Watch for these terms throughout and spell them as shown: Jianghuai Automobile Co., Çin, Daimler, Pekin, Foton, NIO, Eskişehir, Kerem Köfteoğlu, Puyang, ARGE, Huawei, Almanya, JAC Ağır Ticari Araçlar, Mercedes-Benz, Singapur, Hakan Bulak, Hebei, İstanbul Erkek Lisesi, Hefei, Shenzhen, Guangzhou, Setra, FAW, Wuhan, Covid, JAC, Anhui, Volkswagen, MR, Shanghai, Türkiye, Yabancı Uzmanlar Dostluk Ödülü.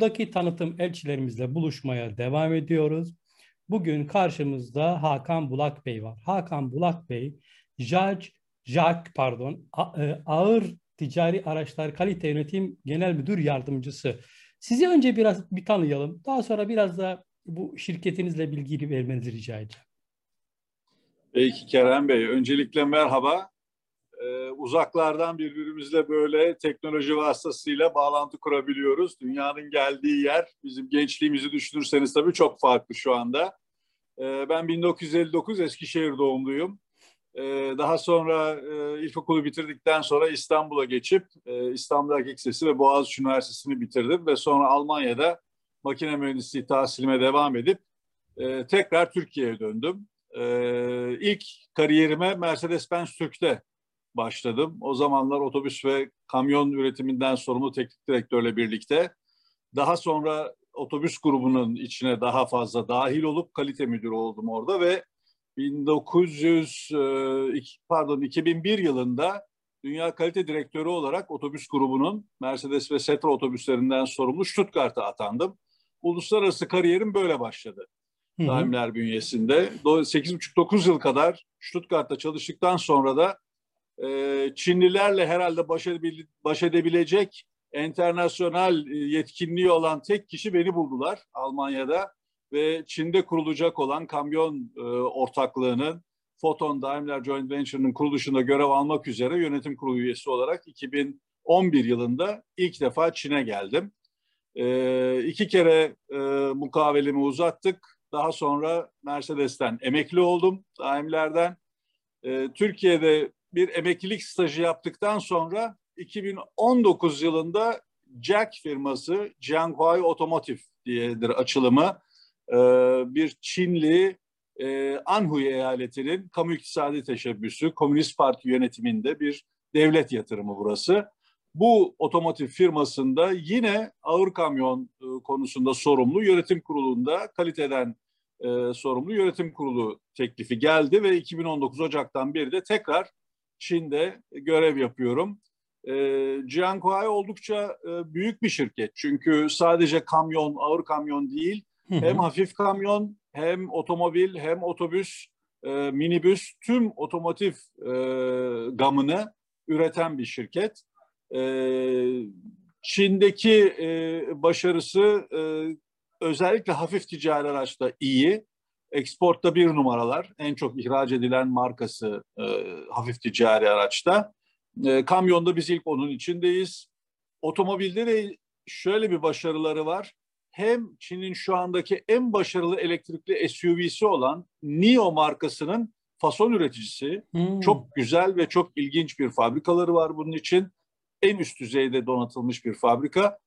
Doğudaki tanıtım elçilerimizle buluşmaya devam ediyoruz. Bugün karşımızda Hakan Bulak Bey var. Hakan Bulak Bey, JAC, Ağır Ticari Araçlar Kalite Yönetim Genel Müdür Yardımcısı. Sizi önce biraz bir tanıyalım. Daha sonra biraz da bu şirketinizle bilgi vermenizi rica edeceğim. Peki Kerem Bey, öncelikle merhaba. Uzaklardan birbirimizle böyle teknoloji vasıtasıyla bağlantı kurabiliyoruz. Dünyanın geldiği yer, bizim gençliğimizi düşünürseniz tabii çok farklı şu anda. Ben 1959 Eskişehir doğumluyum. Daha sonra ilkokulu bitirdikten sonra İstanbul'a geçip İstanbul Erkek Lisesi ve Boğaziçi Üniversitesi'ni bitirdim. Ve sonra Almanya'da makine mühendisliği tahsilime devam edip tekrar Türkiye'ye döndüm. İlk kariyerime Mercedes-Benz Türk'te başladım. O zamanlar otobüs ve kamyon üretiminden sorumlu teknik direktörle birlikte. Daha sonra otobüs grubunun içine daha fazla dahil olup kalite müdürü oldum orada ve 2001 yılında Dünya Kalite Direktörü olarak otobüs grubunun Mercedes ve Setra otobüslerinden sorumlu Stuttgart'a atandım. Uluslararası kariyerim böyle başladı. Hı hı. Daimler bünyesinde. 8,5-9 yıl kadar Stuttgart'ta çalıştıktan sonra da Çinlilerle herhalde baş edebilecek internasyonal yetkinliği olan tek kişi beni buldular Almanya'da. Ve Çin'de kurulacak olan kamyon ortaklığının Foton Daimler Joint Venture'ın kuruluşunda görev almak üzere yönetim kurulu üyesi olarak 2011 yılında ilk defa Çin'e geldim. İki kere mukavelemi uzattık. Daha sonra Mercedes'ten emekli oldum, Daimler'den. Türkiye'de bir emeklilik stajı yaptıktan sonra 2019 yılında JAC firması, Jianghuai Automobile diyedir açılımı, bir Çinli Anhui eyaletinin kamu iktisadi teşebbüsü, Komünist Parti yönetiminde bir devlet yatırımı burası. Bu otomotiv firmasında yine ağır kamyon konusunda sorumlu yönetim kurulunda kaliteden sorumlu yönetim kurulu teklifi geldi ve 2019 Ocak'tan beri de tekrar Çin'de görev yapıyorum. Jianghuai oldukça büyük bir şirket çünkü sadece kamyon, ağır kamyon değil. Hem hafif kamyon, hem otomobil, hem otobüs, minibüs, tüm otomotiv gamını üreten bir şirket. Çin'deki başarısı özellikle hafif ticari araçta iyi. Eksportta 1 numaralar, en çok ihraç edilen markası hafif ticari araçta. Kamyonda biz ilk onun içindeyiz. Otomobilde de şöyle bir başarıları var. Hem Çin'in şu andaki en başarılı elektrikli SUV'si olan NIO markasının fason üreticisi. Hmm. Çok güzel ve çok ilginç bir fabrikaları var bunun için. En üst düzeyde donatılmış bir fabrika.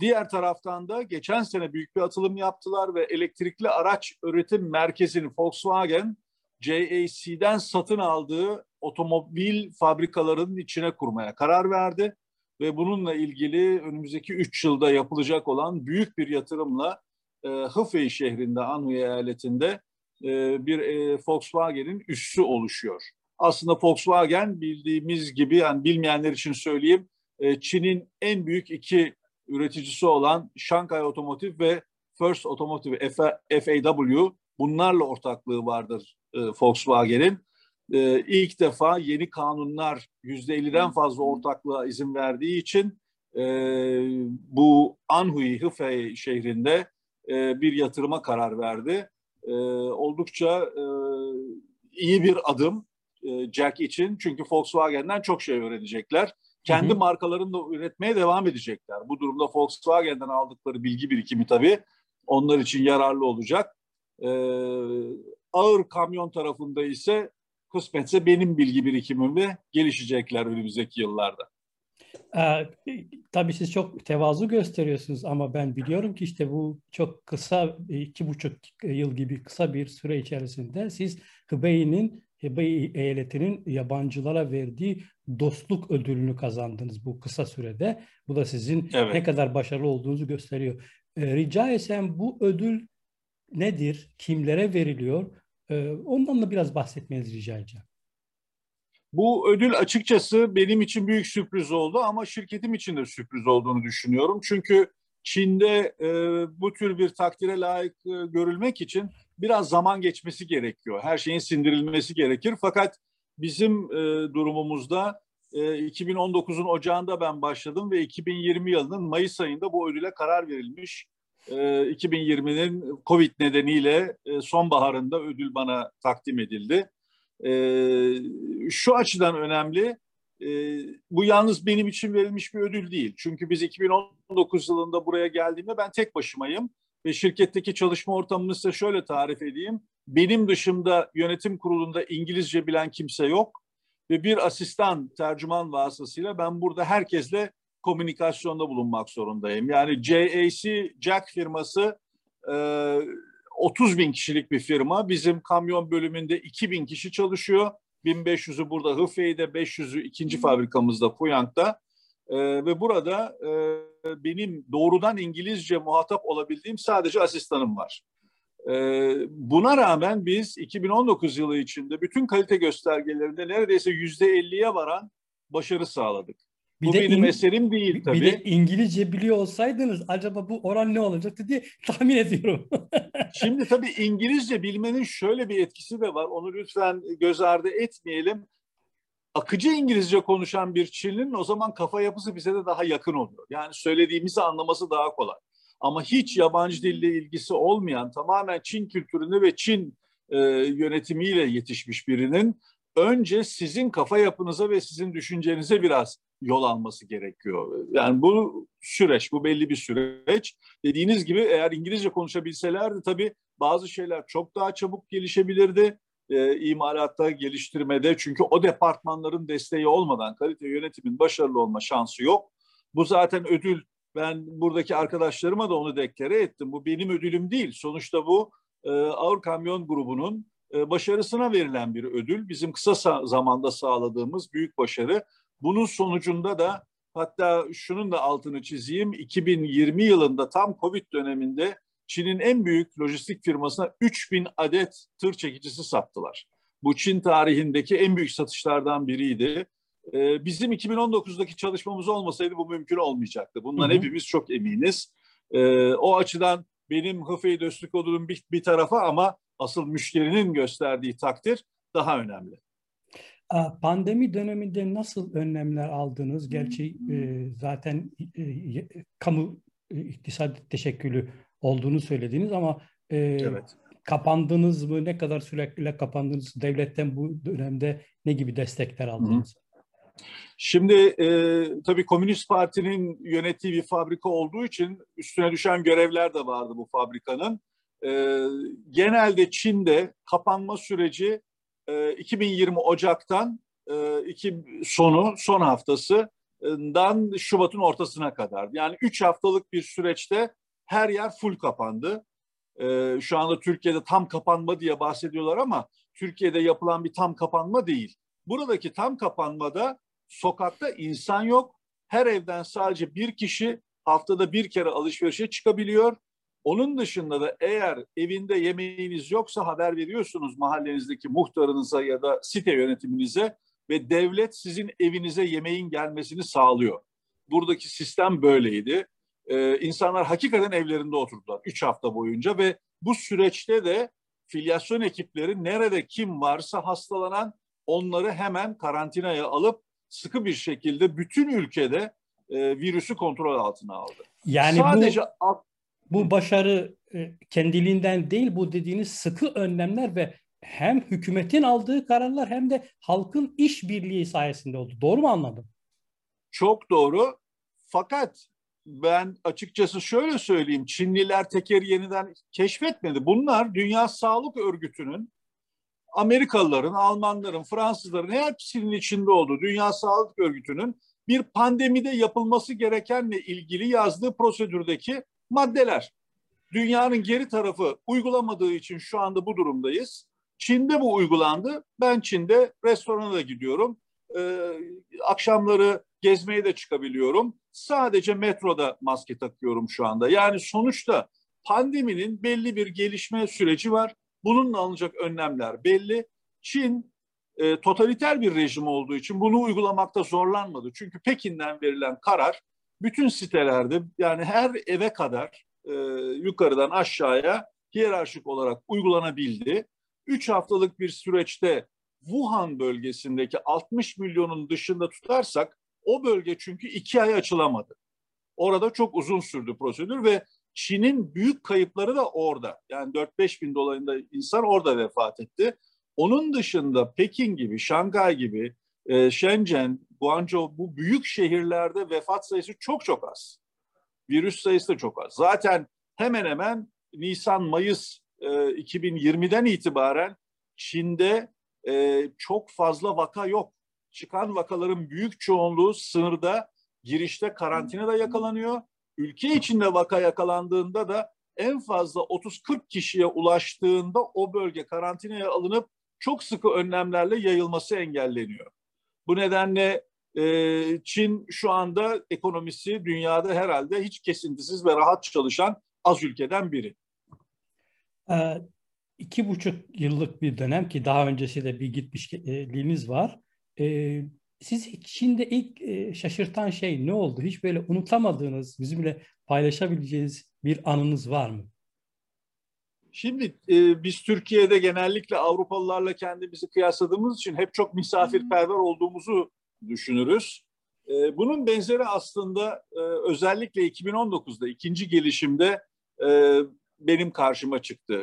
Diğer taraftan da geçen sene büyük bir atılım yaptılar ve elektrikli araç üretim merkezini Volkswagen, JAC'den satın aldığı otomobil fabrikalarının içine kurmaya karar verdi. Ve bununla ilgili önümüzdeki 3 yılda yapılacak olan büyük bir yatırımla Hefei şehrinde, Anhui eyaletinde bir Volkswagen'in üssü oluşuyor. Aslında Volkswagen bildiğimiz gibi, yani bilmeyenler için söyleyeyim, Çin'in en büyük 2 üreticisi olan Shanghai Automotive ve First Automotive FAW, bunlarla ortaklığı vardır Volkswagen'in. İlk defa yeni kanunlar %50'den fazla ortaklığa izin verdiği için bu Anhui, Hefei şehrinde bir yatırıma karar verdi. Oldukça iyi bir adım JAC için çünkü Volkswagen'den çok şey öğrenecekler. Kendi markalarını da üretmeye devam edecekler. Bu durumda Volkswagen'den aldıkları bilgi birikimi tabii onlar için yararlı olacak. Ağır kamyon tarafında ise kısmetse benim bilgi birikimimle gelişecekler önümüzdeki yıllarda. Tabii siz çok tevazu gösteriyorsunuz ama ben biliyorum ki işte bu çok kısa 2,5 yıl gibi kısa bir süre içerisinde siz Hebei eyaletinin yabancılara verdiği dostluk ödülünü kazandınız bu kısa sürede. Bu da sizin ne kadar başarılı olduğunuzu gösteriyor. Rica etsem bu ödül nedir? Kimlere veriliyor? Ondan da biraz bahsetmenizi rica edeceğim. Bu ödül açıkçası benim için büyük sürpriz oldu ama şirketim için de sürpriz olduğunu düşünüyorum. Çünkü Çin'de bu tür bir takdire layık görülmek için biraz zaman geçmesi gerekiyor. Her şeyin sindirilmesi gerekir. Fakat bizim durumumuzda 2019'un ocağında ben başladım ve 2020 yılının Mayıs ayında bu ödüle karar verilmiş. 2020'nin Covid nedeniyle sonbaharında ödül bana takdim edildi. Şu açıdan önemli, bu yalnız benim için verilmiş bir ödül değil. Çünkü biz 2019 yılında buraya geldiğimde ben tek başımayım ve şirketteki çalışma ortamını size şöyle tarif edeyim. Benim dışımda yönetim kurulunda İngilizce bilen kimse yok ve bir asistan tercüman vasıtasıyla ben burada herkesle komünikasyonda bulunmak zorundayım. Yani JAC firması 30 bin kişilik bir firma. Bizim kamyon bölümünde 2.000 kişi çalışıyor. 1500'ü burada Hefei'de, 500'ü ikinci fabrikamızda Puyang'da. Ve burada benim doğrudan İngilizce muhatap olabildiğim sadece asistanım var. Buna rağmen biz 2019 yılı içinde bütün kalite göstergelerinde neredeyse %50'ye varan başarı sağladık. Bu benim eserim değil tabii. Bir de İngilizce biliyor olsaydınız acaba bu oran ne olacaktı diye tahmin ediyorum. Şimdi tabii İngilizce bilmenin şöyle bir etkisi de var. Onu lütfen göz ardı etmeyelim. Akıcı İngilizce konuşan bir Çinlinin o zaman kafa yapısı bize de daha yakın oluyor. Yani söylediğimizi anlaması daha kolay. Ama hiç yabancı dille ilgisi olmayan, tamamen Çin kültürünü ve Çin yönetimiyle yetişmiş birinin önce sizin kafa yapınıza ve sizin düşüncenize biraz yol alması gerekiyor. Yani bu belli bir süreç. Dediğiniz gibi eğer İngilizce konuşabilselerdi tabii bazı şeyler çok daha çabuk gelişebilirdi. İmalatta, geliştirmede, çünkü o departmanların desteği olmadan kalite yönetimin başarılı olma şansı yok. Bu zaten ödül. Ben buradaki arkadaşlarıma da onu deklare ettim. Bu benim ödülüm değil. Sonuçta bu Ağır Kamyon grubunun başarısına verilen bir ödül. Bizim kısa zamanda sağladığımız büyük başarı. Bunun sonucunda da hatta şunun da altını çizeyim. 2020 yılında tam Covid döneminde Çin'in en büyük lojistik firmasına 3000 adet tır çekicisi sattılar. Bu Çin tarihindeki en büyük satışlardan biriydi. Bizim 2019'daki çalışmamız olmasaydı bu mümkün olmayacaktı. Bundan hepimiz çok eminiz. O açıdan benim Hefei Dostluk Ödülü'nün bir tarafa ama asıl müşterinin gösterdiği takdir daha önemli. Pandemi döneminde nasıl önlemler aldınız? Gerçi zaten kamu iktisadi teşekkülü olduğunu söylediniz ama evet. Kapandınız mı? Ne kadar sürekli kapandınız? Devletten bu dönemde ne gibi destekler aldınız? Şimdi tabii Komünist Parti'nin yönettiği bir fabrika olduğu için üstüne düşen görevler de vardı bu fabrikanın. Genelde Çin'de kapanma süreci 2020 Ocak'tan son haftasından Şubat'ın ortasına kadar. Yani 3 haftalık bir süreçte her yer full kapandı. Şu anda Türkiye'de tam kapanma diye bahsediyorlar ama Türkiye'de yapılan bir tam kapanma değil. Buradaki tam kapanmada sokakta insan yok. Her evden sadece bir kişi haftada bir kere alışverişe çıkabiliyor. Onun dışında da eğer evinde yemeğiniz yoksa haber veriyorsunuz mahallenizdeki muhtarınıza ya da site yönetiminize ve devlet sizin evinize yemeğin gelmesini sağlıyor. Buradaki sistem böyleydi. İnsanlar hakikaten evlerinde oturdular 3 hafta boyunca ve bu süreçte de filyasyon ekipleri nerede kim varsa hastalanan onları hemen karantinaya alıp sıkı bir şekilde bütün ülkede virüsü kontrol altına aldı. Yani sadece bu başarı kendiliğinden değil, bu dediğiniz sıkı önlemler ve hem hükümetin aldığı kararlar hem de halkın işbirliği sayesinde oldu. Doğru mu anladım? Çok doğru. Fakat ben açıkçası şöyle söyleyeyim. Çinliler tekeri yeniden keşfetmedi. Bunlar Dünya Sağlık Örgütü'nün, Amerikalıların, Almanların, Fransızların hepsinin içinde olduğu Dünya Sağlık Örgütü'nün bir pandemide yapılması gerekenle ilgili yazdığı prosedürdeki maddeler. Dünyanın geri tarafı uygulamadığı için şu anda bu durumdayız. Çin'de bu uygulandı. Ben Çin'de restorana da gidiyorum. Akşamları gezmeye de çıkabiliyorum. Sadece metroda maske takıyorum şu anda. Yani sonuçta pandeminin belli bir gelişme süreci var. Bununla alınacak önlemler belli. Çin totaliter bir rejim olduğu için bunu uygulamakta zorlanmadı. Çünkü Pekin'den verilen karar bütün sitelerde, yani her eve kadar yukarıdan aşağıya hiyerarşik olarak uygulanabildi. 3 haftalık bir süreçte Wuhan bölgesindeki 60 milyonun dışında tutarsak, o bölge çünkü 2 ay açılamadı. Orada çok uzun sürdü prosedür ve Çin'in büyük kayıpları da orada. Yani 4-5 bin dolayında insan orada vefat etti. Onun dışında Pekin gibi, Şanghay gibi, Shenzhen, Guangzhou, bu büyük şehirlerde vefat sayısı çok çok az. Virüs sayısı da çok az. Zaten hemen hemen Nisan-Mayıs 2020'den itibaren Çin'de çok fazla vaka yok. Çıkan vakaların büyük çoğunluğu sınırda, girişte, karantinada yakalanıyor. Ülke içinde vaka yakalandığında da en fazla 30-40 kişiye ulaştığında o bölge karantinaya alınıp çok sıkı önlemlerle yayılması engelleniyor. Bu nedenle Çin şu anda ekonomisi dünyada herhalde hiç kesintisiz ve rahat çalışan az ülkeden biri. 2,5 yıllık bir dönem ki daha öncesi de bir gitmişliğiniz var. Sizi Çin'de ilk şaşırtan şey ne oldu? Hiç böyle unutamadığınız, bizimle paylaşabileceğiniz bir anınız var mı? Şimdi biz Türkiye'de genellikle Avrupalılarla kendimizi kıyasladığımız için hep çok misafirperver olduğumuzu düşünürüz. Bunun benzeri aslında özellikle 2019'da ikinci gelişimde benim karşıma çıktı.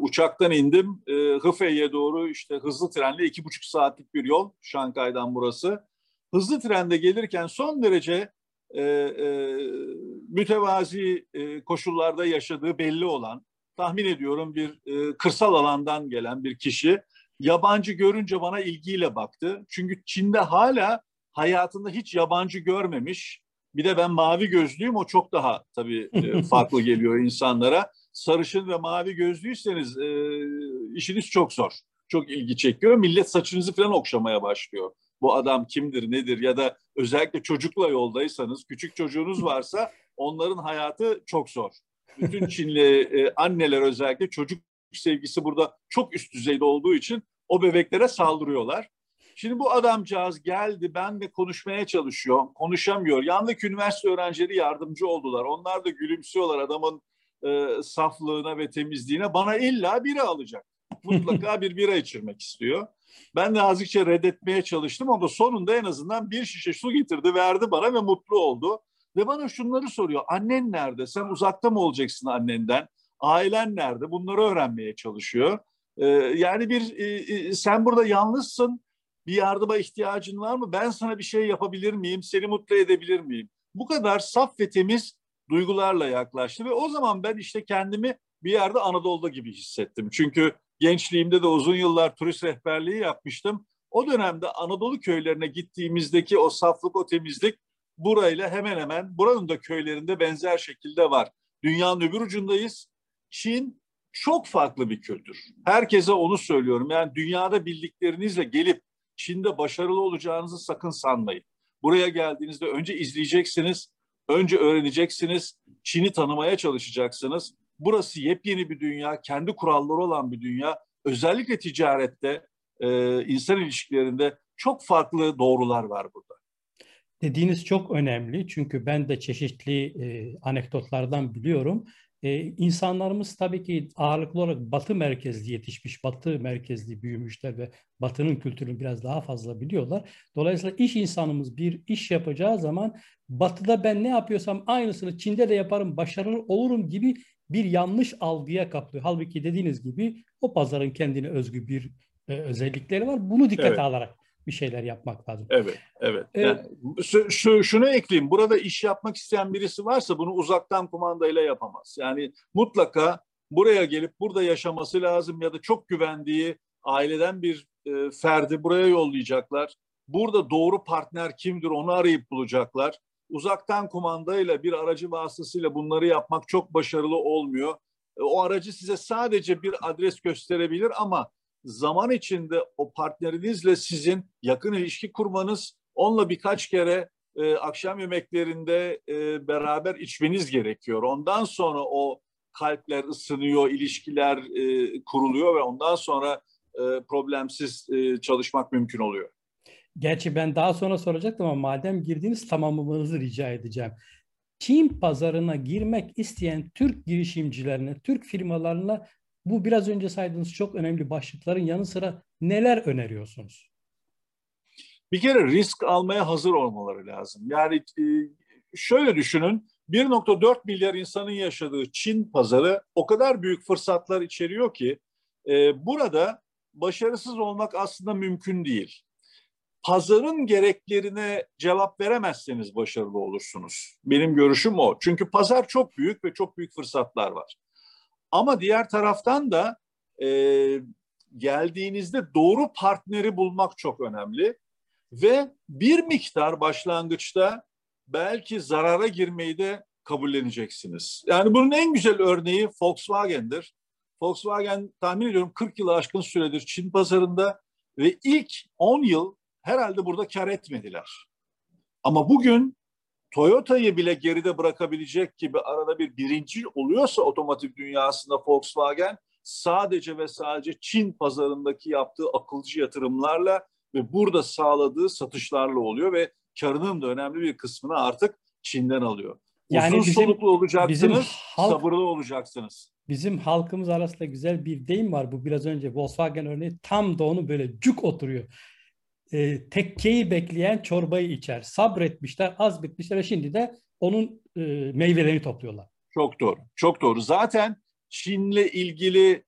Uçaktan indim. Hefei'ye doğru işte hızlı trenle 2,5 saatlik bir yol. Şanghay'dan burası. Hızlı trende gelirken son derece mütevazi koşullarda yaşadığı belli olan, tahmin ediyorum bir kırsal alandan gelen bir kişi, yabancı görünce bana ilgiyle baktı. Çünkü Çin'de hala hayatında hiç yabancı görmemiş. Bir de ben mavi gözlüyüm. O çok daha tabii farklı geliyor insanlara. Sarışın ve mavi gözlüyseniz işiniz çok zor. Çok ilgi çekiyor. Millet saçınızı falan okşamaya başlıyor. Bu adam kimdir, nedir, ya da özellikle çocukla yoldaysanız, küçük çocuğunuz varsa onların hayatı çok zor. Bütün Çinli anneler özellikle çocuk sevgisi burada çok üst düzeyde olduğu için o bebeklere saldırıyorlar. Şimdi bu adamcağız geldi, ben de konuşmaya çalışıyorum, konuşamıyor. Yanındaki üniversite öğrencileri yardımcı oldular. Onlar da gülümsüyorlar adamın saflığına ve temizliğine. Bana illa bira alacak. Mutlaka bir bira içirmek istiyor. Ben de azıcık reddetmeye çalıştım ama sonunda en azından bir şişe su getirdi, verdi bana ve mutlu oldu. Ve bana şunları soruyor: annen nerede? Sen uzakta mı olacaksın annenden? Ailen nerede? Bunları öğrenmeye çalışıyor. Yani bir sen burada yalnızsın, bir yardıma ihtiyacın var mı? Ben sana bir şey yapabilir miyim? Seni mutlu edebilir miyim? Bu kadar saf ve temiz duygularla yaklaştı ve o zaman ben işte kendimi bir yerde Anadolu'da gibi hissettim. Çünkü gençliğimde de uzun yıllar turist rehberliği yapmıştım. O dönemde Anadolu köylerine gittiğimizdeki o saflık, o temizlik burayla hemen hemen, buranın da köylerinde benzer şekilde var. Dünyanın öbür ucundayız. Çin çok farklı bir kültür. Herkese onu söylüyorum. Yani dünyada bildiklerinizle gelip Çin'de başarılı olacağınızı sakın sanmayın. Buraya geldiğinizde önce izleyeceksiniz, önce öğreneceksiniz, Çin'i tanımaya çalışacaksınız. Burası yepyeni bir dünya, kendi kuralları olan bir dünya. Özellikle ticarette, insan ilişkilerinde çok farklı doğrular var burada. Dediğiniz çok önemli, çünkü ben de çeşitli anekdotlardan biliyorum. İnsanlarımız tabii ki ağırlıklı olarak Batı merkezli yetişmiş, Batı merkezli büyümüşler ve Batı'nın kültürünü biraz daha fazla biliyorlar. Dolayısıyla iş insanımız bir iş yapacağı zaman Batı'da ben ne yapıyorsam aynısını Çin'de de yaparım, başarılı olurum gibi bir yanlış algıya kapılıyor. Halbuki dediğiniz gibi o pazarın kendine özgü bir özellikleri var. Bunu dikkate alarak bir şeyler yapmak lazım. Evet, evet. Yani şunu ekleyeyim. Burada iş yapmak isteyen birisi varsa bunu uzaktan kumandayla yapamaz. Yani mutlaka buraya gelip burada yaşaması lazım ya da çok güvendiği aileden bir ferdi buraya yollayacaklar. Burada doğru partner kimdir onu arayıp bulacaklar. Uzaktan kumandayla, bir aracı vasıtasıyla bunları yapmak çok başarılı olmuyor. O aracı size sadece bir adres gösterebilir ama zaman içinde o partnerinizle sizin yakın ilişki kurmanız, onunla birkaç kere akşam yemeklerinde beraber içmeniz gerekiyor. Ondan sonra o kalpler ısınıyor, ilişkiler kuruluyor ve ondan sonra problemsiz çalışmak mümkün oluyor. Gerçi ben daha sonra soracaktım ama madem girdiniz tamamlamanızı rica edeceğim. Çin pazarına girmek isteyen Türk girişimcilerine, Türk firmalarına bu biraz önce saydığınız çok önemli başlıkların yanı sıra neler öneriyorsunuz? Bir kere risk almaya hazır olmaları lazım. Yani şöyle düşünün, 1.4 milyar insanın yaşadığı Çin pazarı o kadar büyük fırsatlar içeriyor ki burada başarısız olmak aslında mümkün değil. Pazarın gereklerine cevap veremezseniz başarılı olursunuz. Benim görüşüm o. Çünkü pazar çok büyük ve çok büyük fırsatlar var. Ama diğer taraftan da geldiğinizde doğru partneri bulmak çok önemli. Ve bir miktar başlangıçta belki zarara girmeyi de kabulleneceksiniz. Yani bunun en güzel örneği Volkswagen'dir. Volkswagen tahmin ediyorum 40 yılı aşkın süredir Çin pazarında ve ilk 10 yıl herhalde burada kar etmediler. Ama bugün Toyota'yı bile geride bırakabilecek gibi arada bir birinci oluyorsa otomotiv dünyasında Volkswagen sadece ve sadece Çin pazarındaki yaptığı akılcı yatırımlarla ve burada sağladığı satışlarla oluyor ve karının da önemli bir kısmını artık Çin'den alıyor. Yani uzun soluklu olacaksınız, sabırlı olacaksınız. Bizim halkımız arasında güzel bir deyim var. Bu biraz önce Volkswagen örneği tam da onu böyle cuk oturuyor. Tekkeyi bekleyen çorbayı içer. Sabretmişler, azmetmişler ve şimdi de onun meyvelerini topluyorlar. Çok doğru, çok doğru. Zaten Çin'le ilgili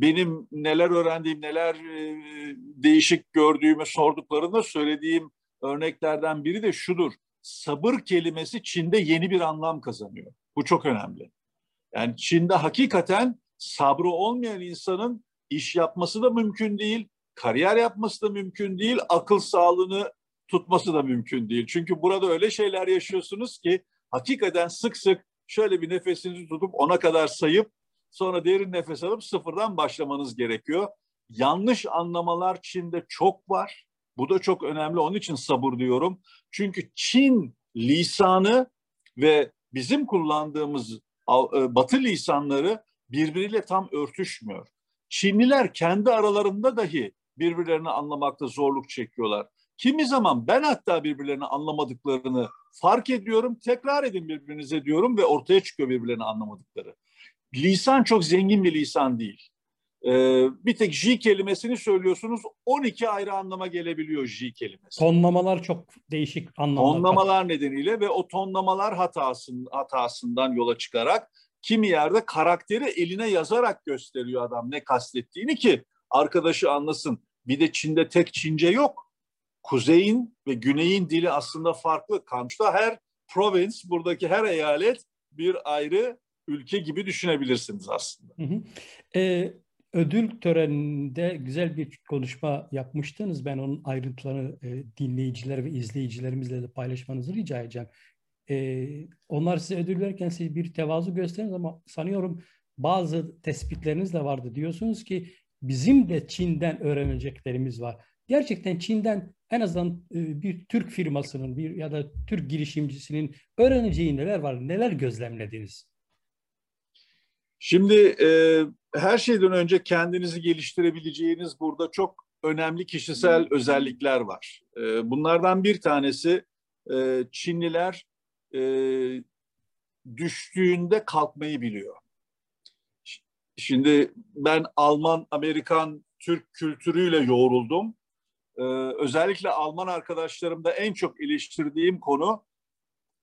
benim neler öğrendiğim, neler değişik gördüğümü sorduklarında söylediğim örneklerden biri de şudur. Sabır kelimesi Çin'de yeni bir anlam kazanıyor. Bu çok önemli. Yani Çin'de hakikaten sabrı olmayan insanın iş yapması da mümkün değil, kariyer yapması da mümkün değil, akıl sağlığını tutması da mümkün değil. Çünkü burada öyle şeyler yaşıyorsunuz ki hakikaten sık sık şöyle bir nefesinizi tutup ona kadar sayıp sonra derin nefes alıp sıfırdan başlamanız gerekiyor. Yanlış anlamalar Çin'de çok var. Bu da çok önemli. Onun için sabır diyorum. Çünkü Çin lisanı ve bizim kullandığımız Batı lisanları birbiriyle tam örtüşmüyor. Çinliler kendi aralarında dahi birbirlerini anlamakta zorluk çekiyorlar. Kimi zaman ben hatta birbirlerini anlamadıklarını fark ediyorum, tekrar edin birbirinize diyorum ve ortaya çıkıyor birbirlerini anlamadıkları. Lisan çok zengin bir lisan değil. Bir tek J kelimesini söylüyorsunuz, 12 ayrı anlama gelebiliyor J kelimesi. Tonlamalar çok değişik anlamlar. Tonlamalar nedeniyle ve o tonlamalar hatasından yola çıkarak kimi yerde karakteri eline yazarak gösteriyor adam ne kastettiğini ki arkadaşı anlasın. Bir de Çin'de tek Çince yok. Kuzeyin ve güneyin dili aslında farklı. Kanuşta her province, buradaki her eyalet bir ayrı ülke gibi düşünebilirsiniz aslında. Hı hı. Ödül töreninde güzel bir konuşma yapmıştınız. Ben onun ayrıntılarını dinleyiciler ve izleyicilerimizle de paylaşmanızı rica edeceğim. Onlar size ödül verirken siz bir tevazu gösteriniz ama sanıyorum bazı tespitleriniz de vardı. Diyorsunuz ki bizim de Çin'den öğreneceklerimiz var. Gerçekten Çin'den en azından bir Türk firmasının ya da Türk girişimcisinin öğreneceği neler var, neler gözlemlediniz? Şimdi her şeyden önce kendinizi geliştirebileceğiniz burada çok önemli kişisel özellikler var. Bunlardan bir tanesi Çinliler düştüğünde kalkmayı biliyor. Şimdi ben Alman, Amerikan, Türk kültürüyle yoğruldum. Özellikle Alman arkadaşlarımda en çok eleştirdiğim konu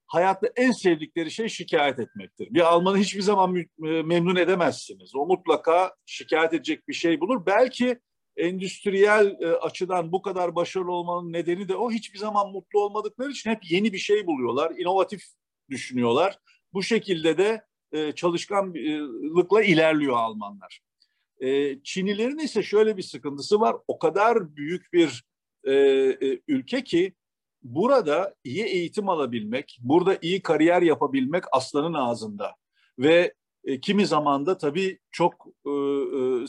hayatta en sevdikleri şey şikayet etmektir. Bir Alman'ı hiçbir zaman memnun edemezsiniz. O mutlaka şikayet edecek bir şey bulur. Belki endüstriyel açıdan bu kadar başarılı olmanın nedeni de o. Hiçbir zaman mutlu olmadıkları için hep yeni bir şey buluyorlar. İnovatif düşünüyorlar. Bu şekilde de çalışkanlıkla ilerliyor Almanlar. Çinlilerin ise şöyle bir sıkıntısı var. O kadar büyük bir ülke ki burada iyi eğitim alabilmek, burada iyi kariyer yapabilmek aslanın ağzında ve kimi zaman da tabii çok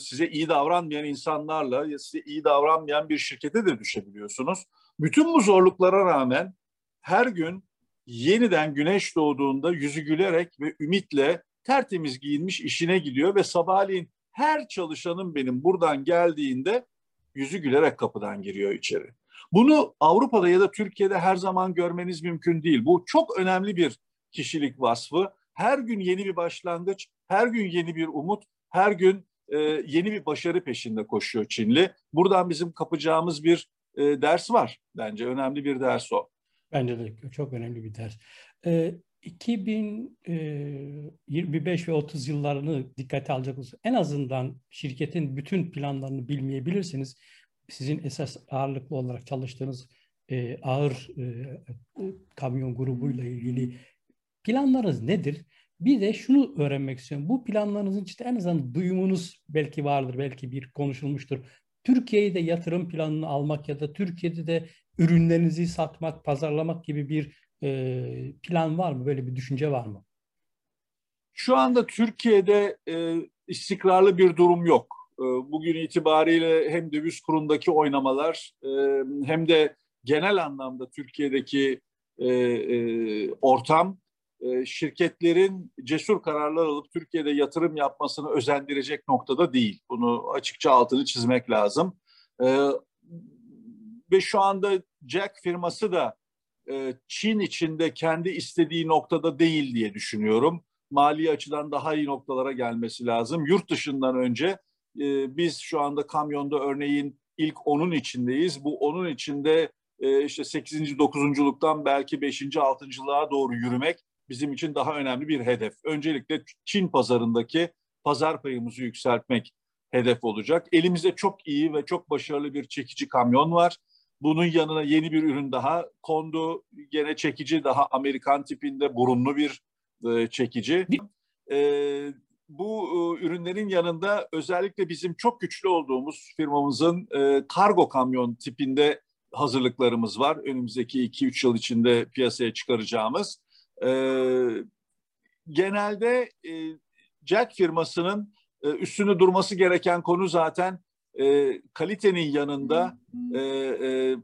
size iyi davranmayan insanlarla ya size iyi davranmayan bir şirkete de düşebiliyorsunuz. Bütün bu zorluklara rağmen her gün yeniden güneş doğduğunda yüzü gülerek ve ümitle tertemiz giyinmiş işine gidiyor ve sabahleyin her çalışanım benim buradan geldiğinde yüzü gülerek kapıdan giriyor içeri. Bunu Avrupa'da ya da Türkiye'de her zaman görmeniz mümkün değil. Bu çok önemli bir kişilik vasfı. Her gün yeni bir başlangıç, her gün yeni bir umut, her gün yeni bir başarı peşinde koşuyor Çinli. Buradan bizim kapacağımız bir ders var bence. Önemli bir ders o. Bence de çok önemli bir ders. 2025 ve 30 yıllarını dikkate alacak olursanız, en azından şirketin bütün planlarını bilmeyebilirsiniz. Sizin esas ağırlıklı olarak çalıştığınız ağır kamyon grubuyla ilgili planlarınız nedir? Bir de şunu öğrenmek istiyorum. Bu planlarınızın içinde en azından duyumunuz belki vardır, belki bir konuşulmuştur. Türkiye'de yatırım planını almak ya da Türkiye'de de ürünlerinizi satmak, pazarlamak gibi bir plan var mı? Böyle bir düşünce var mı? Şu anda Türkiye'de istikrarlı bir durum yok. Bugün itibariyle hem döviz kurundaki oynamalar hem de genel anlamda Türkiye'deki ortam şirketlerin cesur kararlar alıp Türkiye'de yatırım yapmasını özendirecek noktada değil. Bunu açıkça altını çizmek lazım. Ve şu anda JAC firması da Çin içinde kendi istediği noktada değil diye düşünüyorum. Mali açıdan daha iyi noktalara gelmesi lazım. Yurt dışından önce biz şu anda kamyonda örneğin ilk 10'un içindeyiz. Bu 10'un içinde işte 8. 9.'luktan belki 5. 6.'lığa doğru yürümek bizim için daha önemli bir hedef. Öncelikle Çin pazarındaki pazar payımızı yükseltmek hedef olacak. Elimizde çok iyi ve çok başarılı bir çekici kamyon var. Bunun yanına yeni bir ürün daha kondu. Gene çekici, daha Amerikan tipinde burunlu bir çekici. Bu ürünlerin yanında özellikle bizim çok güçlü olduğumuz firmamızın kargo kamyon tipinde hazırlıklarımız var. Önümüzdeki 2-3 yıl içinde piyasaya çıkaracağımız. Genelde JAC firmasının üstünde durması gereken konu zaten kalitenin yanında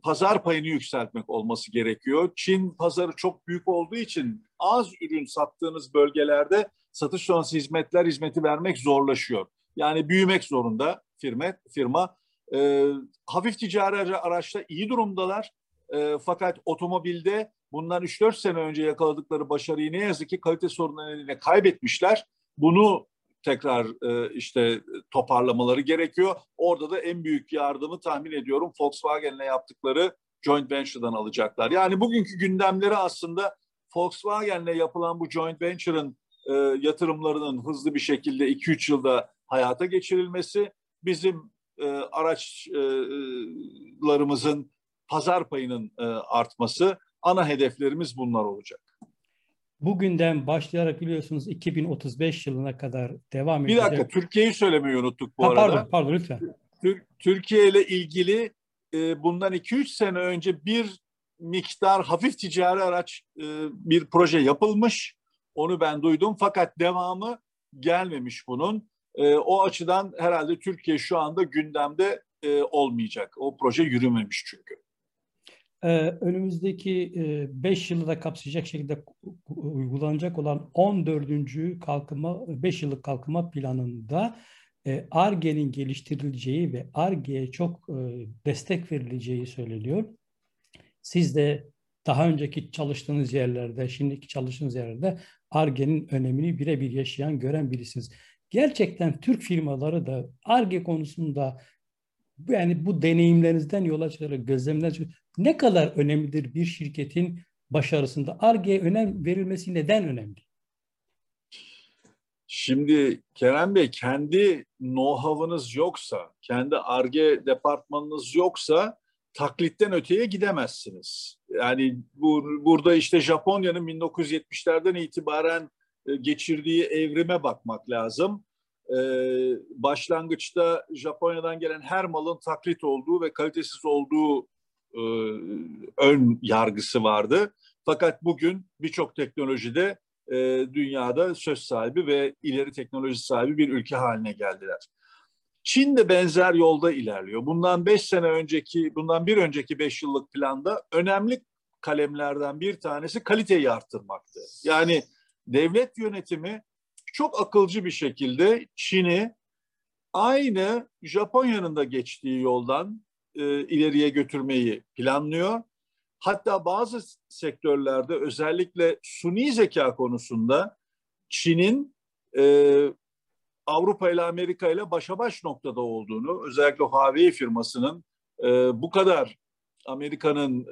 pazar payını yükseltmek olması gerekiyor. Çin pazarı çok büyük olduğu için az ürün sattığınız bölgelerde satış sonrası hizmeti vermek zorlaşıyor. Yani büyümek zorunda firma. Hafif ticari araçta iyi durumdalar. Fakat otomobilde bundan 3-4 sene önce yakaladıkları başarıyı ne yazık ki kalite sorunları nedeniyle kaybetmişler. Bunu tekrar işte toparlamaları gerekiyor. Orada da en büyük yardımı tahmin ediyorum Volkswagen'le yaptıkları joint venture'dan alacaklar. Yani bugünkü gündemleri aslında Volkswagen'le yapılan bu joint venture'ın yatırımlarının hızlı bir şekilde 2-3 yılda hayata geçirilmesi, bizim araçlarımızın pazar payının artması, ana hedeflerimiz bunlar olacak. Bugünden başlayarak biliyorsunuz 2035 yılına kadar devam edecek. Bir dakika, Türkiye'yi söylemeyi unuttuk bu arada. Pardon lütfen. Türkiye ile ilgili bundan 2-3 sene önce bir miktar hafif ticari araç bir proje yapılmış. Onu ben duydum fakat devamı gelmemiş bunun. O açıdan herhalde Türkiye şu anda gündemde olmayacak. O proje yürümemiş çünkü. Önümüzdeki 5 yılı da kapsayacak şekilde uygulanacak olan 14. kalkınma 5 yıllık kalkınma planında ARGE'nin geliştirileceği ve ARGE'ye çok destek verileceği söyleniyor. Siz de daha önceki çalıştığınız yerlerde, şimdiki çalıştığınız yerlerde ARGE'nin önemini birebir yaşayan, gören birisiniz. Gerçekten Türk firmaları da ARGE konusunda, yani bu deneyimlerinizden yola çıkarak, gözlemler ne kadar önemlidir bir şirketin başarısında? ARGE'ye önem verilmesi neden önemli? Şimdi Kerem Bey, kendi know-how'ınız yoksa, kendi ARGE departmanınız yoksa taklitten öteye gidemezsiniz. Yani burada işte Japonya'nın 1970'lerden itibaren geçirdiği evrime bakmak lazım. Başlangıçta Japonya'dan gelen her malın taklit olduğu ve kalitesiz olduğu ön yargısı vardı. Fakat bugün birçok teknolojide dünyada söz sahibi ve ileri teknoloji sahibi bir ülke haline geldiler. Çin de benzer yolda ilerliyor. Bundan bir önceki 5 yıllık planda önemli kalemlerden bir tanesi kaliteyi arttırmaktı. Yani devlet yönetimi çok akılcı bir şekilde Çin'i aynı Japonya'nın da geçtiği yoldan ileriye götürmeyi planlıyor. Hatta bazı sektörlerde özellikle suni zeka konusunda Çin'in Avrupa ile Amerika ile başa baş noktada olduğunu, özellikle Huawei firmasının bu kadar Amerika'nın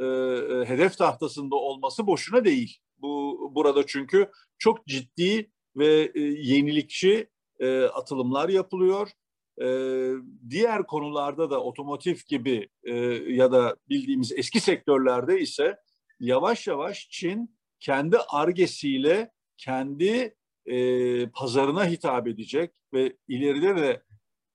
hedef tahtasında olması boşuna değil. Burada çünkü çok ciddi ve yenilikçi atılımlar yapılıyor. Diğer konularda da otomotiv gibi ya da bildiğimiz eski sektörlerde ise yavaş yavaş Çin kendi argesiyle kendi pazarına hitap edecek ve ileride de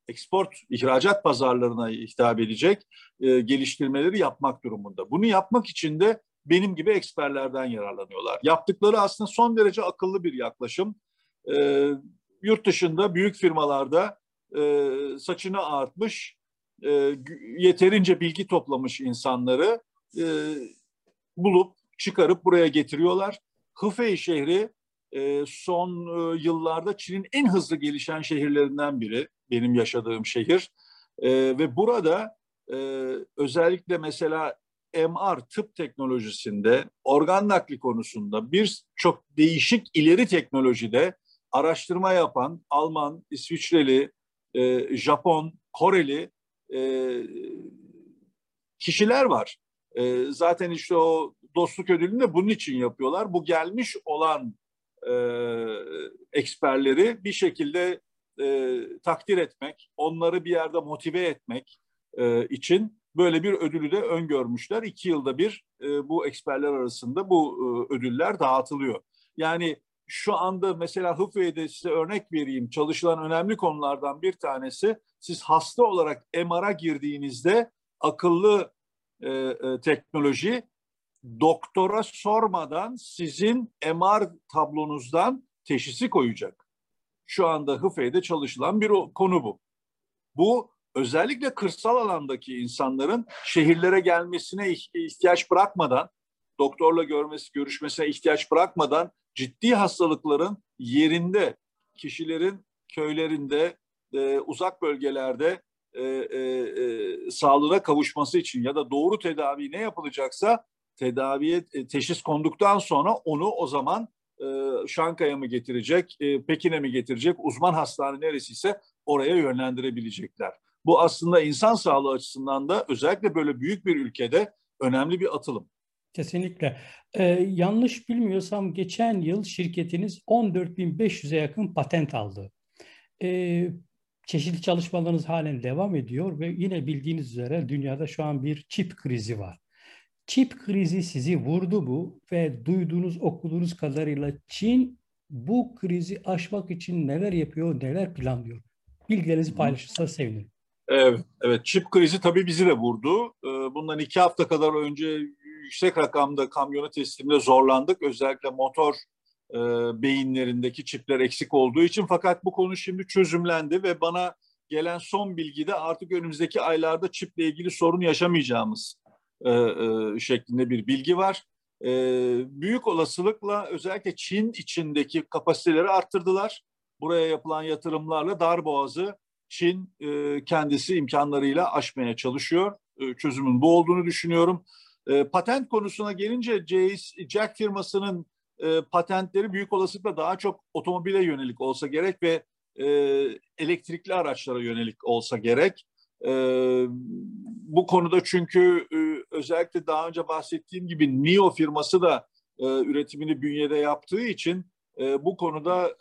export, ihracat pazarlarına hitap edecek geliştirmeleri yapmak durumunda. Bunu yapmak için de benim gibi eksperlerden yararlanıyorlar. Yaptıkları aslında son derece akıllı bir yaklaşım. Yurt dışında büyük firmalarda saçını ağartmış, yeterince bilgi toplamış insanları bulup çıkarıp buraya getiriyorlar. Hefei şehri son yıllarda Çin'in en hızlı gelişen şehirlerinden biri, benim yaşadığım şehir. Ve burada özellikle mesela MR tıp teknolojisinde, organ nakli konusunda birçok değişik ileri teknolojide araştırma yapan Alman, İsviçreli, Japon, Koreli kişiler var. Zaten işte o dostluk ödülünü de bunun için yapıyorlar. Bu gelmiş olan eksperleri bir şekilde takdir etmek, onları bir yerde motive etmek için böyle bir ödülü de öngörmüşler. 2 yılda bir bu eksperler arasında bu ödüller dağıtılıyor. Yani şu anda mesela Hefei'de size örnek vereyim, çalışılan önemli konulardan bir tanesi, siz hasta olarak MR'a girdiğinizde akıllı teknoloji doktora sormadan sizin MR tablonuzdan teşhisi koyacak. Şu anda Hefei'de çalışılan bir konu bu. Bu özellikle kırsal alandaki insanların şehirlere gelmesine ihtiyaç bırakmadan, doktorla görüşmesine ihtiyaç bırakmadan ciddi hastalıkların yerinde, kişilerin köylerinde, uzak bölgelerde sağlığına kavuşması için ya da doğru tedavi ne yapılacaksa tedaviye teşhis konduktan sonra onu o zaman Şanghay'a mı getirecek, Pekin'e mi getirecek, uzman hastane neresiyse oraya yönlendirebilecekler. Bu aslında insan sağlığı açısından da özellikle böyle büyük bir ülkede önemli bir atılım. Kesinlikle. Yanlış bilmiyorsam geçen yıl şirketiniz 14.500'e yakın patent aldı. Çeşitli çalışmalarınız halen devam ediyor ve yine bildiğiniz üzere dünyada şu an bir çip krizi var. Çip krizi sizi vurdu mu ve duyduğunuz, okuduğunuz kadarıyla Çin bu krizi aşmak için neler yapıyor, neler planlıyor? Bilgilerinizi paylaşırsanız sevinirim. Evet, çip krizi tabii bizi de vurdu. Bundan 2 hafta kadar önce yüksek rakamda kamyonu teslimde zorlandık. Özellikle motor beyinlerindeki çipler eksik olduğu için. Fakat bu konu şimdi çözümlendi ve bana gelen son bilgide artık önümüzdeki aylarda çiple ilgili sorun yaşamayacağımız şeklinde bir bilgi var. Büyük olasılıkla özellikle Çin içindeki kapasiteleri arttırdılar. Buraya yapılan yatırımlarla Darboğaz'ı Çin kendisi imkanlarıyla aşmaya çalışıyor. Çözümün bu olduğunu düşünüyorum. Patent konusuna gelince JAC firmasının patentleri büyük olasılıkla daha çok otomobile yönelik olsa gerek ve elektrikli araçlara yönelik olsa gerek. Bu konuda çünkü özellikle daha önce bahsettiğim gibi NIO firması da üretimini bünyede yaptığı için bu konuda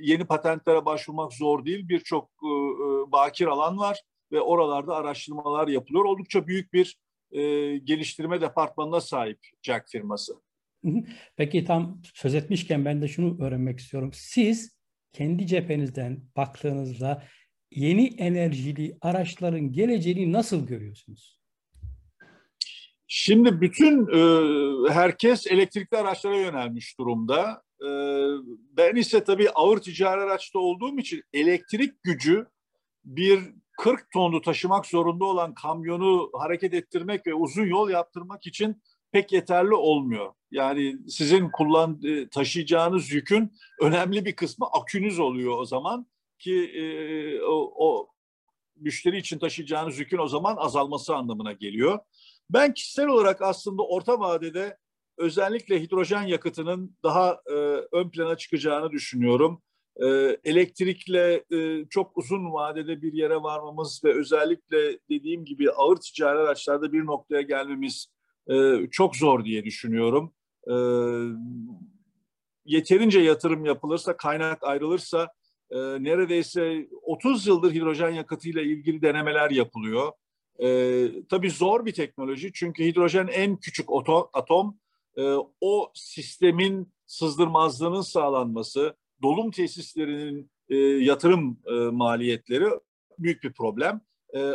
yeni patentlere başvurmak zor değil. Birçok bakir alan var ve oralarda araştırmalar yapılıyor. Oldukça büyük bir geliştirme departmanına sahip JAC firması. Peki tam söz etmişken ben de şunu öğrenmek istiyorum. Siz kendi cephenizden baktığınızda yeni enerjili araçların geleceğini nasıl görüyorsunuz? Şimdi bütün herkes elektrikli araçlara yönelmiş durumda. Ben ise tabii ağır ticari araçta olduğum için elektrik gücü bir 40 tonu taşımak zorunda olan kamyonu hareket ettirmek ve uzun yol yaptırmak için pek yeterli olmuyor. Yani sizin taşıyacağınız yükün önemli bir kısmı akünüz oluyor o zaman ki o müşteri için taşıyacağınız yükün o zaman azalması anlamına geliyor. Ben kişisel olarak aslında orta vadede özellikle hidrojen yakıtının daha ön plana çıkacağını düşünüyorum. Elektrikle çok uzun vadede bir yere varmamız ve özellikle dediğim gibi ağır ticari araçlarda bir noktaya gelmemiz çok zor diye düşünüyorum. Yeterince yatırım yapılırsa, kaynak ayrılırsa neredeyse 30 yıldır hidrojen yakıtıyla ilgili denemeler yapılıyor. Tabii zor bir teknoloji çünkü hidrojen en küçük atom. O sistemin sızdırmazlığının sağlanması, dolum tesislerinin yatırım maliyetleri büyük bir problem.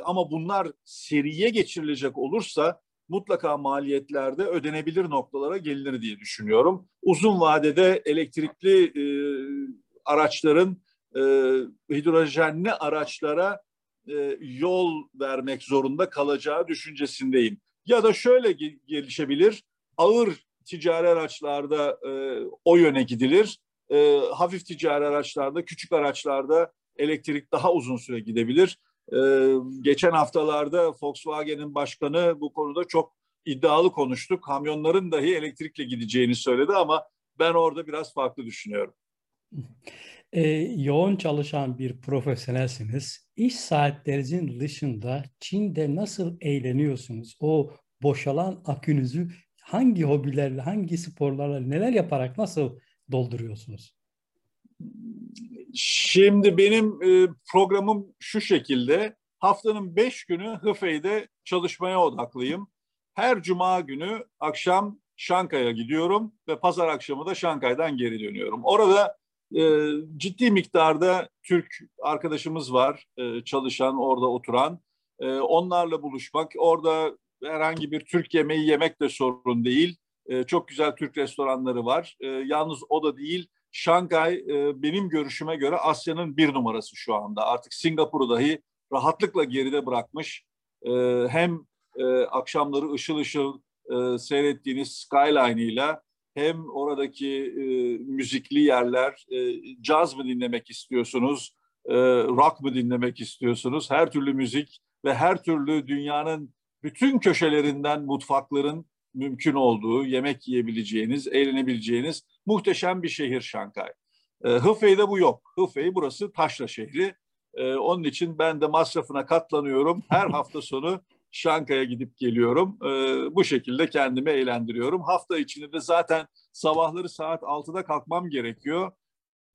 Ama bunlar seriye geçirilecek olursa mutlaka maliyetlerde ödenebilir noktalara gelinir diye düşünüyorum. Uzun vadede elektrikli araçların hidrojenli araçlara yol vermek zorunda kalacağı düşüncesindeyim. Ya da şöyle gelişebilir, ağır ticari araçlarda o yöne gidilir. Hafif ticari araçlarda, küçük araçlarda elektrik daha uzun süre gidebilir. Geçen haftalarda Volkswagen'in başkanı bu konuda çok iddialı konuştu. Kamyonların dahi elektrikle gideceğini söyledi ama ben orada biraz farklı düşünüyorum. Yoğun çalışan bir profesyonelsiniz. İş saatlerinizin dışında Çin'de nasıl eğleniyorsunuz? O boşalan akünüzü hangi hobilerle, hangi sporlarla, neler yaparak nasıl dolduruyorsunuz? Şimdi benim programım şu şekilde. Haftanın 5 günü Hefei'de çalışmaya odaklıyım. Her cuma günü akşam Şanghay'a gidiyorum ve pazar akşamı da Şanghay'dan geri dönüyorum. Orada ciddi miktarda Türk arkadaşımız var, çalışan, orada oturan. Onlarla buluşmak, orada herhangi bir Türk yemeği yemek de sorun değil. Çok güzel Türk restoranları var. Yalnız o da değil. Şanghay benim görüşüme göre Asya'nın 1 numarası şu anda. Artık Singapur'u dahi rahatlıkla geride bırakmış. Hem akşamları ışıl ışıl seyrettiğiniz skyline'ıyla hem oradaki müzikli yerler, caz mı dinlemek istiyorsunuz, rock mı dinlemek istiyorsunuz, her türlü müzik ve her türlü dünyanın bütün köşelerinden mutfakların mümkün olduğu, yemek yiyebileceğiniz, eğlenebileceğiniz muhteşem bir şehir Şanghay. Hefei'de bu yok. Hefei burası taşra şehri. Onun için ben de masrafına katlanıyorum. Her hafta sonu Şanghay'a gidip geliyorum. Bu şekilde kendimi eğlendiriyorum. Hafta içinde de zaten sabahları saat 6'da kalkmam gerekiyor.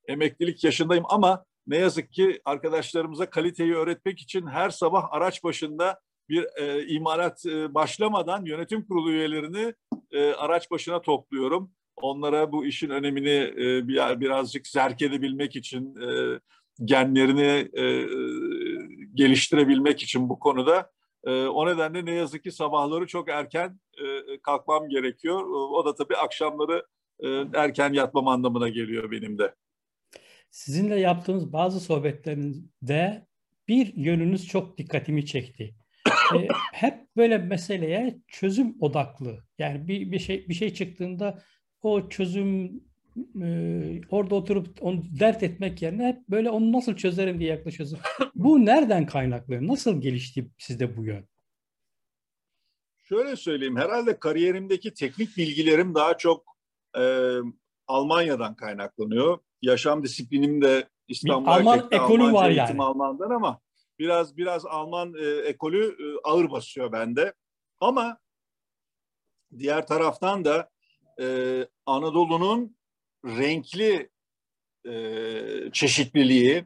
Emeklilik yaşındayım ama ne yazık ki arkadaşlarımıza kaliteyi öğretmek için her sabah araç başında bir imalat başlamadan yönetim kurulu üyelerini araç başına topluyorum. Onlara bu işin önemini birazcık zerk edebilmek için, genlerini geliştirebilmek için bu konuda. O nedenle ne yazık ki sabahları çok erken kalkmam gerekiyor. O da tabii akşamları erken yatmam anlamına geliyor benim de. Sizinle yaptığınız bazı sohbetlerinizde bir yönünüz çok dikkatimi çekti. Hep böyle meseleye çözüm odaklı. Yani bir şey çıktığında o çözüm orada oturup onu dert etmek yerine hep böyle onu nasıl çözerim diye yaklaşıyorsunuz. Bu nereden kaynaklı? Nasıl gelişti sizde bu yön? Şöyle söyleyeyim, herhalde kariyerimdeki teknik bilgilerim daha çok Almanya'dan kaynaklanıyor. Yaşam disiplinim de İstanbul Erkek'te Almanca eğitim Alman'dan ama biraz Alman ekolü ağır basıyor bende. Ama diğer taraftan da Anadolu'nun renkli çeşitliliği,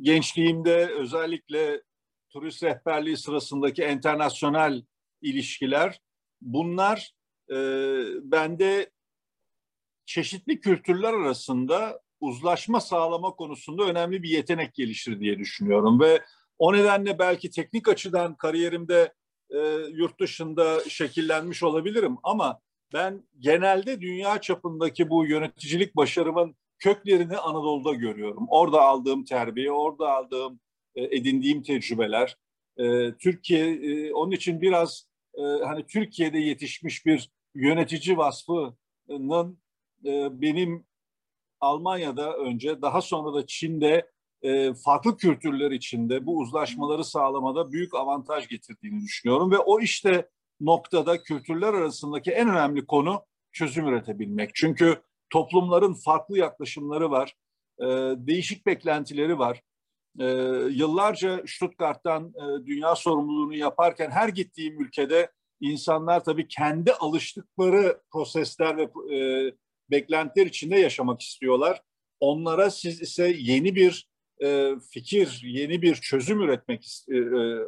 gençliğimde özellikle turist rehberliği sırasındaki internasyonel ilişkiler, bunlar bende çeşitli kültürler arasında uzlaşma sağlama konusunda önemli bir yetenek geliştir diye düşünüyorum ve o nedenle belki teknik açıdan kariyerimde yurt dışında şekillenmiş olabilirim ama ben genelde dünya çapındaki bu yöneticilik başarımın köklerini Anadolu'da görüyorum. Orada aldığım terbiye, orada aldığım, edindiğim tecrübeler. Türkiye, onun için biraz hani Türkiye'de yetişmiş bir yönetici vasfının benim Almanya'da önce, daha sonra da Çin'de farklı kültürler içinde bu uzlaşmaları sağlamada büyük avantaj getirdiğini düşünüyorum ve o işte noktada kültürler arasındaki en önemli konu çözüm üretebilmek. Çünkü toplumların farklı yaklaşımları var, değişik beklentileri var. Yıllarca Stuttgart'tan dünya sorumluluğunu yaparken her gittiğim ülkede insanlar tabii kendi alıştıkları prosesler ve beklentiler içinde yaşamak istiyorlar. Onlara siz ise yeni bir fikir, yeni bir çözüm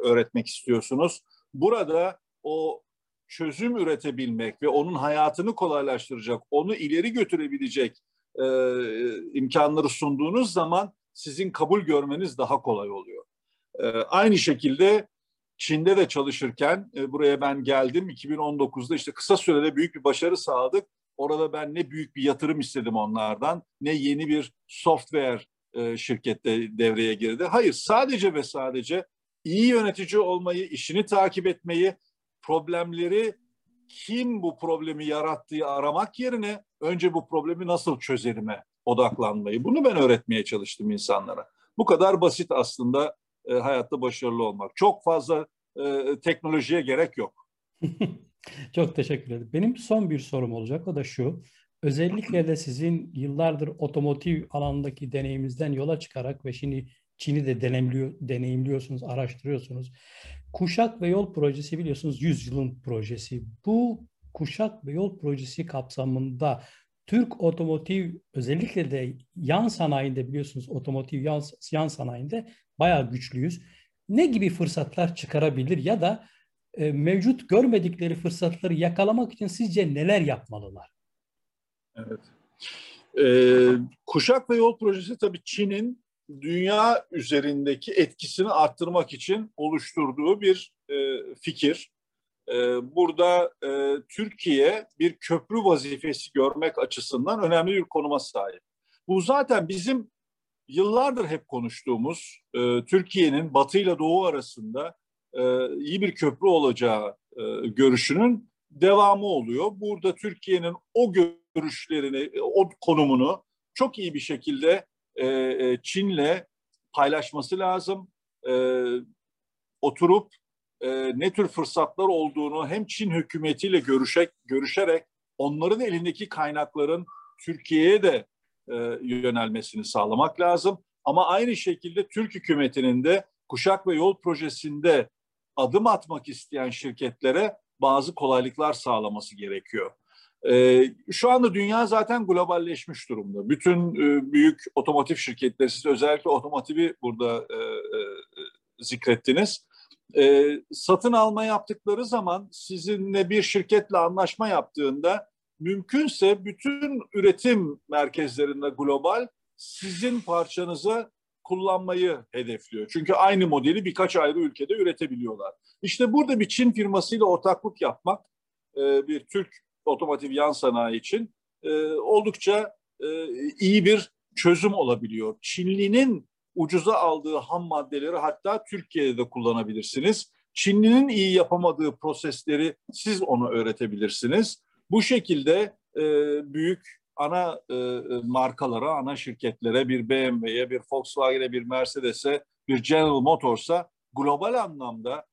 öğretmek istiyorsunuz. Burada o çözüm üretebilmek ve onun hayatını kolaylaştıracak, onu ileri götürebilecek imkanları sunduğunuz zaman sizin kabul görmeniz daha kolay oluyor. Aynı şekilde Çin'de de çalışırken buraya ben geldim 2019'da işte kısa sürede büyük bir başarı sağladık. Orada ben ne büyük bir yatırım istedim onlardan, ne yeni bir software şirkette devreye girdi. Hayır, sadece ve sadece iyi yönetici olmayı, işini takip etmeyi, problemleri kim bu problemi yarattığı aramak yerine önce bu problemi nasıl çözelime odaklanmayı. Bunu ben öğretmeye çalıştım insanlara. Bu kadar basit aslında hayatta başarılı olmak. Çok fazla teknolojiye gerek yok. Çok teşekkür ederim. Benim son bir sorum olacak. O da şu. Özellikle de sizin yıllardır otomotiv alanındaki deneyiminizden yola çıkarak ve şimdi Çin'i de deneyimliyorsunuz, araştırıyorsunuz. Kuşak ve Yol Projesi biliyorsunuz 100 yılın projesi. Bu Kuşak ve Yol Projesi kapsamında Türk otomotiv özellikle de yan sanayinde biliyorsunuz otomotiv yan sanayinde bayağı güçlüyüz. Ne gibi fırsatlar çıkarabilir ya da mevcut görmedikleri fırsatları yakalamak için sizce neler yapmalılar? Evet. Kuşak ve Yol Projesi tabii Çin'in dünya üzerindeki etkisini arttırmak için oluşturduğu bir fikir. Burada Türkiye bir köprü vazifesi görmek açısından önemli bir konuma sahip. Bu zaten bizim yıllardır hep konuştuğumuz Türkiye'nin batı ile doğu arasında iyi bir köprü olacağı görüşünün devamı oluyor. Burada Türkiye'nin o görüşlerini, o konumunu çok iyi bir şekilde Çin'le paylaşması lazım. Oturup ne tür fırsatlar olduğunu hem Çin hükümetiyle görüşerek onların elindeki kaynakların Türkiye'ye de yönelmesini sağlamak lazım. Ama aynı şekilde Türk hükümetinin de Kuşak ve Yol Projesi'nde adım atmak isteyen şirketlere bazı kolaylıklar sağlaması gerekiyor. Şu anda dünya zaten globalleşmiş durumda. Bütün büyük otomotiv şirketleri, siz özellikle otomotivi burada zikrettiniz. Satın alma yaptıkları zaman sizinle bir şirketle anlaşma yaptığında mümkünse bütün üretim merkezlerinde global sizin parçanızı kullanmayı hedefliyor. Çünkü aynı modeli birkaç ayrı ülkede üretebiliyorlar. İşte burada bir Çin firmasıyla ortaklık yapmak bir Türk otomotiv yan sanayi için oldukça iyi bir çözüm olabiliyor. Çinlinin ucuza aldığı ham maddeleri hatta Türkiye'de de kullanabilirsiniz. Çinlinin iyi yapamadığı prosesleri siz ona öğretebilirsiniz. Bu şekilde büyük ana markalara, ana şirketlere, bir BMW'ye, bir Volkswagen'e, bir Mercedes'e, bir General Motors'a global anlamda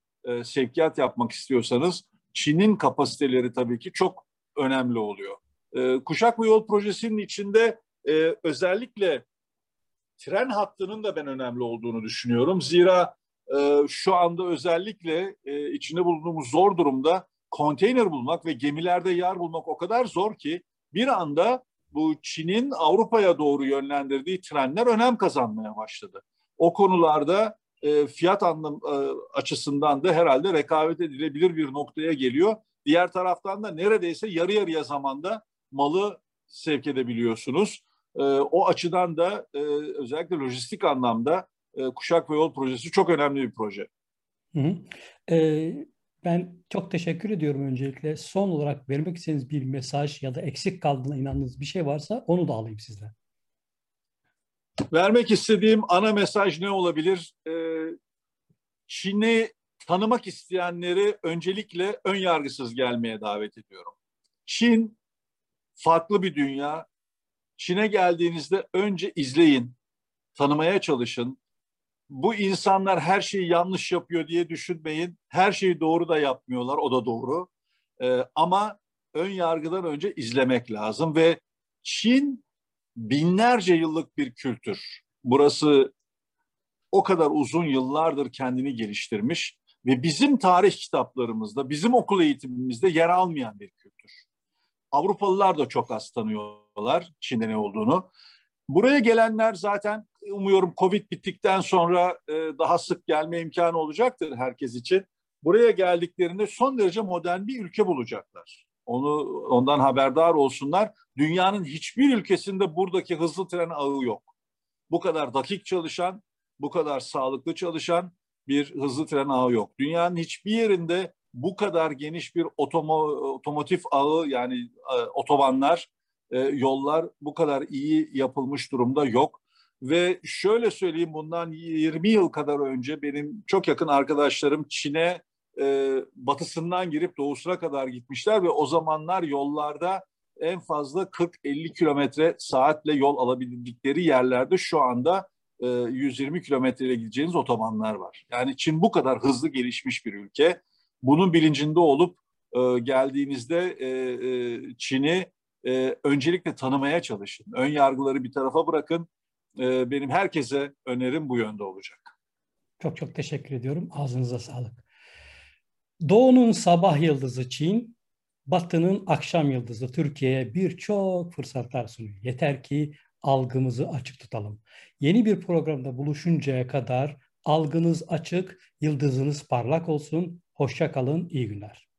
sevkiyat yapmak istiyorsanız Çin'in kapasiteleri tabii ki çok önemli oluyor. Kuşak ve Yol Projesi'nin içinde özellikle tren hattının da ben önemli olduğunu düşünüyorum. Zira şu anda özellikle içinde bulunduğumuz zor durumda konteyner bulmak ve gemilerde yer bulmak o kadar zor ki bir anda bu Çin'in Avrupa'ya doğru yönlendirdiği trenler önem kazanmaya başladı. O konularda fiyat açısından da herhalde rekabet edilebilir bir noktaya geliyor. Diğer taraftan da neredeyse yarı yarıya zamanda malı sevk edebiliyorsunuz. O açıdan da özellikle lojistik anlamda Kuşak ve Yol Projesi çok önemli bir proje. Ben çok teşekkür ediyorum öncelikle. Son olarak vermek istediğiniz bir mesaj ya da eksik kaldığına inandığınız bir şey varsa onu da alayım sizden. Vermek istediğim ana mesaj ne olabilir? Çin'i tanımak isteyenleri öncelikle ön yargısız gelmeye davet ediyorum. Çin farklı bir dünya. Çin'e geldiğinizde önce izleyin, tanımaya çalışın. Bu insanlar her şeyi yanlış yapıyor diye düşünmeyin. Her şeyi doğru da yapmıyorlar, o da doğru. Ama ön yargıdan önce izlemek lazım ve Çin binlerce yıllık bir kültür. Burası o kadar uzun yıllardır kendini geliştirmiş ve bizim tarih kitaplarımızda, bizim okul eğitimimizde yer almayan bir kültür. Avrupalılar da çok az tanıyorlar Çin'de ne olduğunu. Buraya gelenler zaten umuyorum Covid bittikten sonra daha sık gelme imkanı olacaktır herkes için. Buraya geldiklerinde son derece modern bir ülke bulacaklar. Ondan haberdar olsunlar. Dünyanın hiçbir ülkesinde buradaki hızlı tren ağı yok. Bu kadar dakik çalışan, bu kadar sağlıklı çalışan bir hızlı tren ağı yok. Dünyanın hiçbir yerinde bu kadar geniş bir otomotiv ağı, yani otobanlar, yollar bu kadar iyi yapılmış durumda yok. Ve şöyle söyleyeyim, bundan 20 yıl kadar önce benim çok yakın arkadaşlarım Çin'e batısından girip doğusuna kadar gitmişler ve o zamanlar yollarda en fazla 40-50 kilometre saatle yol alabildikleri yerlerde şu anda 120 kilometreye gideceğiniz otobanlar var. Yani Çin bu kadar hızlı gelişmiş bir ülke. Bunun bilincinde olup geldiğinizde Çin'i öncelikle tanımaya çalışın. Ön yargıları bir tarafa bırakın. Benim herkese önerim bu yönde olacak. Çok çok teşekkür ediyorum. Ağzınıza sağlık. Doğu'nun sabah yıldızı Çin, Batı'nın akşam yıldızı Türkiye'ye birçok fırsatlar sunuyor. Yeter ki algımızı açık tutalım. Yeni bir programda buluşuncaya kadar algınız açık, yıldızınız parlak olsun. Hoşça kalın, iyi günler.